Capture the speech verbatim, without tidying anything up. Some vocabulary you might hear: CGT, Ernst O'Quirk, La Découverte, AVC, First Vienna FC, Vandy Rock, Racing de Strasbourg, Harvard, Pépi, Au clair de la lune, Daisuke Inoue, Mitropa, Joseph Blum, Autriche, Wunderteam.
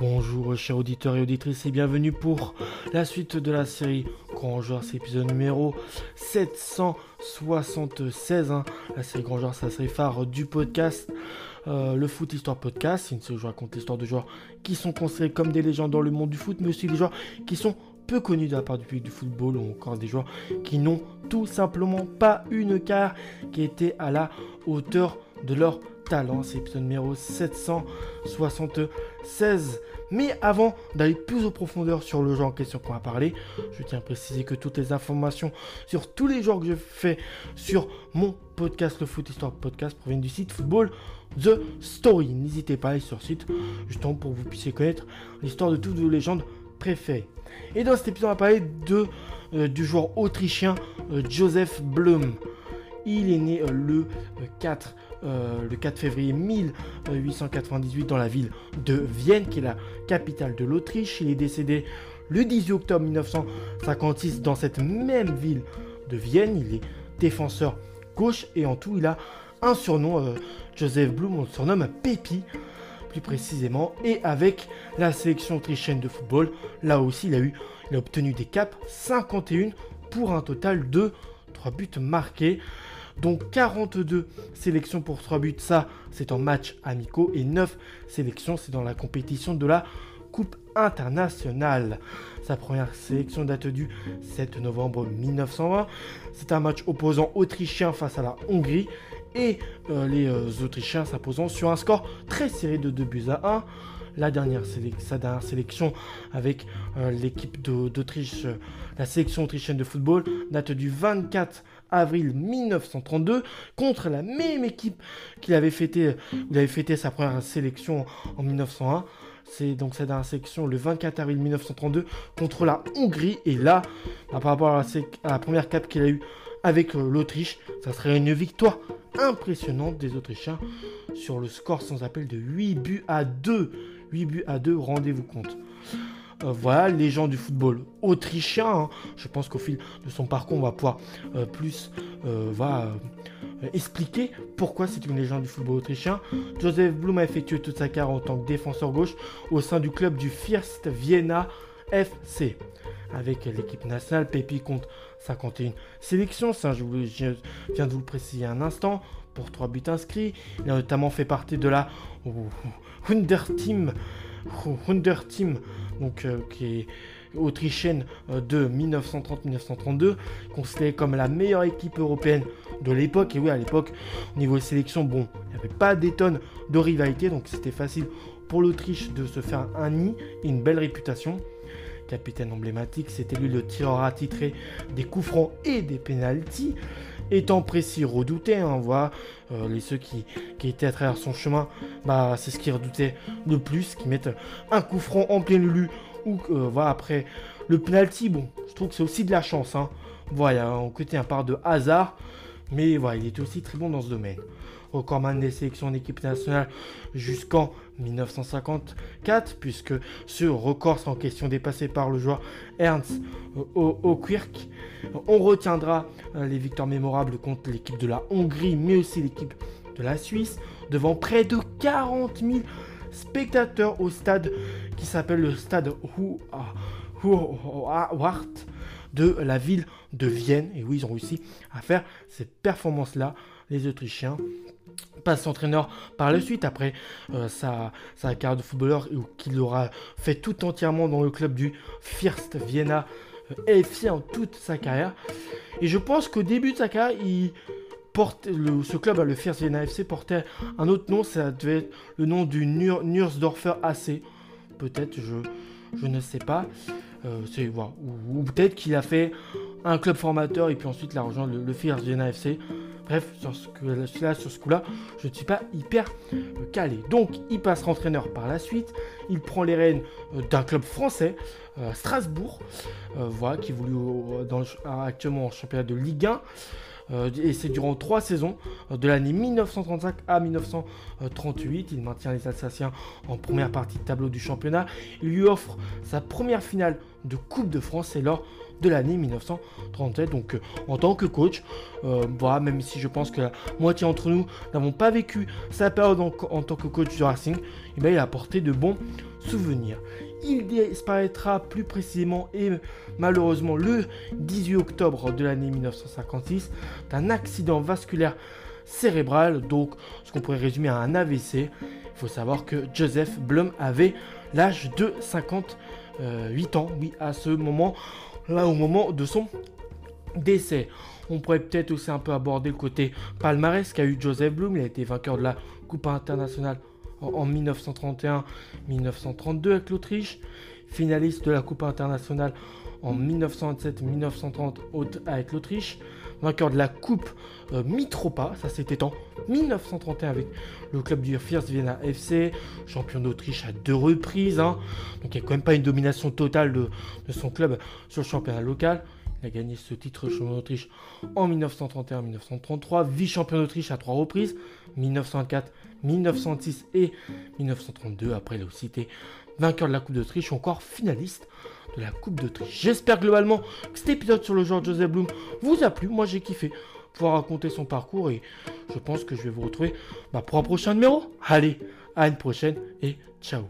Bonjour chers auditeurs et auditrices et bienvenue pour la suite de la série Grand Joueur, c'est l'épisode numéro sept cent soixante-seize, hein. La série Grand Joueur, c'est la série phare du podcast, euh, le Foot Histoire Podcast. C'est une série où je raconte l'histoire de joueurs qui sont considérés comme des légendes dans le monde du foot, mais aussi des joueurs qui sont peu connus de la part du public du football, ou encore des joueurs qui n'ont tout simplement pas une carrière qui était à la hauteur de leur talent. C'est l'épisode numéro sept cent soixante-seize. Mais avant d'aller plus en profondeur sur le jeu en question qu'on va parler, je tiens à préciser que toutes les informations sur tous les joueurs que je fais sur mon podcast, le Foot Histoire Podcast, proviennent du site Football The Story. N'hésitez pas à aller sur le site, justement pour que vous puissiez connaître l'histoire de toutes vos légendes préférées. Et dans cet épisode, on va parler de, euh, du joueur autrichien euh, Joseph Blum. Il est né euh, le, euh, quatre, euh, le quatre février mille huit cent quatre-vingt-dix-huit dans la ville de Vienne, qui est la capitale de l'Autriche. Il est décédé le dix-huit octobre mille neuf cent cinquante-six dans cette même ville de Vienne. Il est défenseur gauche et en tout, il a un surnom, euh, Joseph Blum, on le surnomme Pépi, plus précisément. Et avec la sélection autrichienne de football, là aussi, il a, eu, il a obtenu des caps, cinquante et un, pour un total de trois buts marqués. Donc quarante-deux sélections pour trois buts, ça c'est en match amicaux, et neuf sélections, c'est dans la compétition de la Coupe internationale. Sa première sélection date du sept novembre mille neuf cent vingt. C'est un match opposant autrichien face à la Hongrie, et euh, les euh, Autrichiens s'imposant sur un score très serré de deux buts à un. La dernière séle- sa dernière sélection avec euh, l'équipe de, d'Autriche, euh, la sélection autrichienne de football, date du vingt-quatre avril mille neuf cent trente-deux, contre la même équipe qu'il avait fêté, il avait fêté sa première sélection en mille neuf cent un. C'est donc sa dernière sélection le vingt-quatre avril mille neuf cent trente-deux contre la Hongrie. Et là, par rapport à la, sé- à la première cape qu'il a eue avec euh, l'Autriche, ça serait une victoire impressionnante des Autrichiens sur le score sans appel de huit buts à deux. huit buts à deux, rendez-vous compte. Euh, voilà, légende du football autrichien, hein. Je pense qu'au fil de son parcours, on va pouvoir euh, plus euh, va, euh, expliquer pourquoi c'est une légende du football autrichien. Joseph Blum a effectué toute sa carrière en tant que défenseur gauche au sein du club du First Vienna F C. Avec l'équipe nationale, Pépi compte cinquante et un sélections, ça je, vous, je viens de vous le préciser un instant, pour trois buts inscrits. Il a notamment fait partie de la oh, Wunderteam, Wunderteam, donc euh, qui est autrichienne euh, de mille neuf cent trente à mille neuf cent trente-deux, considérée comme la meilleure équipe européenne de l'époque. Et oui, à l'époque, au niveau des sélections, bon, il n'y avait pas des tonnes de rivalité, donc c'était facile pour l'Autriche de se faire un nid et une belle réputation. Capitaine emblématique, c'était lui le tireur attitré des coups francs et des pénaltys, étant précis, redouté, hein, voilà, euh, les ceux qui, qui étaient à travers son chemin, bah, c'est ce qu'ils redoutaient le plus, qui mettent un coup franc en plein lulu, ou euh, voilà, après le penalty, bon, je trouve que c'est aussi de la chance, hein, voilà, on côté un part de hasard, mais voilà, il était aussi très bon dans ce domaine. Recordman des sélections en équipe nationale jusqu'en mille neuf cent cinquante-quatre, puisque ce record sera en question dépassé par le joueur Ernst O'Quirk. On retiendra les victoires mémorables contre l'équipe de la Hongrie, mais aussi l'équipe de la Suisse, devant près de quarante mille spectateurs au stade qui s'appelle le stade Huawart de la ville de Vienne. Et oui, ils ont réussi à faire cette performance-là, les Autrichiens. Passe entraîneur par la suite après euh, sa, sa carrière de footballeur, qu'il aura fait tout entièrement dans le club du First Vienna euh, F C en toute sa carrière. Et je pense qu'au début de sa carrière, il porte le, ce club, le First Vienna F C, portait un autre nom, ça devait être le nom du Nürsdorfer A C. Peut-être, je, je ne sais pas. Euh, c'est, voilà. ou, ou peut-être qu'il a fait un club formateur et puis ensuite il a rejoint le, le First Vienna F C. Bref, sur ce, que, là, sur ce coup-là, je ne suis pas hyper euh, calé. Donc, il passe entraîneur par la suite. Il prend les rênes euh, d'un club français, euh, Strasbourg, euh, voilà, qui évolue au, dans le, actuellement en championnat de Ligue un. Euh, et c'est durant trois saisons, euh, de l'année mille neuf cent trente-cinq à mille neuf cent trente-huit. Il maintient les Alsaciens en première partie de tableau du championnat. Il lui offre sa première finale de Coupe de France. C'est lors de l'année mille neuf cent trente-sept. Donc euh, en tant que coach, euh, bah, même si je pense que la moitié d'entre nous n'avons pas vécu sa période en, en tant que coach du Racing, eh bien, il a apporté de bons souvenirs. Il disparaîtra plus précisément et malheureusement le dix-huit octobre de l'année mille neuf cent cinquante-six d'un accident vasculaire cérébral, donc ce qu'on pourrait résumer à un A V C. Il faut savoir que Joseph Blum avait l'âge de cinquante-huit ans, oui, à ce moment, là au moment de son décès. On pourrait peut-être aussi un peu aborder le côté palmarès qu'a eu Joseph Blum. Il a été vainqueur de la Coupe internationale en mille neuf cent trente et un mille neuf cent trente-deux avec l'Autriche, finaliste de la Coupe internationale en mille neuf cent vingt-sept mille neuf cent trente avec l'Autriche, vainqueur de la Coupe euh, Mitropa, ça c'était en mille neuf cent trente et un avec le club du First Vienna F C, champion d'Autriche à deux reprises, hein. Donc il n'y a quand même pas une domination totale de, de son club sur le championnat local. Il a gagné ce titre champion d'Autriche en mille neuf cent trente et un mille neuf cent trente-trois, vice-champion d'Autriche à trois reprises, mille neuf cent quatre, mille neuf cent six et mille neuf cent trente-deux. Après, il a aussi été vainqueur de la Coupe d'Autriche, encore finaliste de la Coupe d'Autriche. J'espère globalement que cet épisode sur le joueur Joseph Blum vous a plu. Moi, j'ai kiffé pouvoir raconter son parcours et je pense que je vais vous retrouver bah, pour un prochain numéro. Allez, à une prochaine et ciao.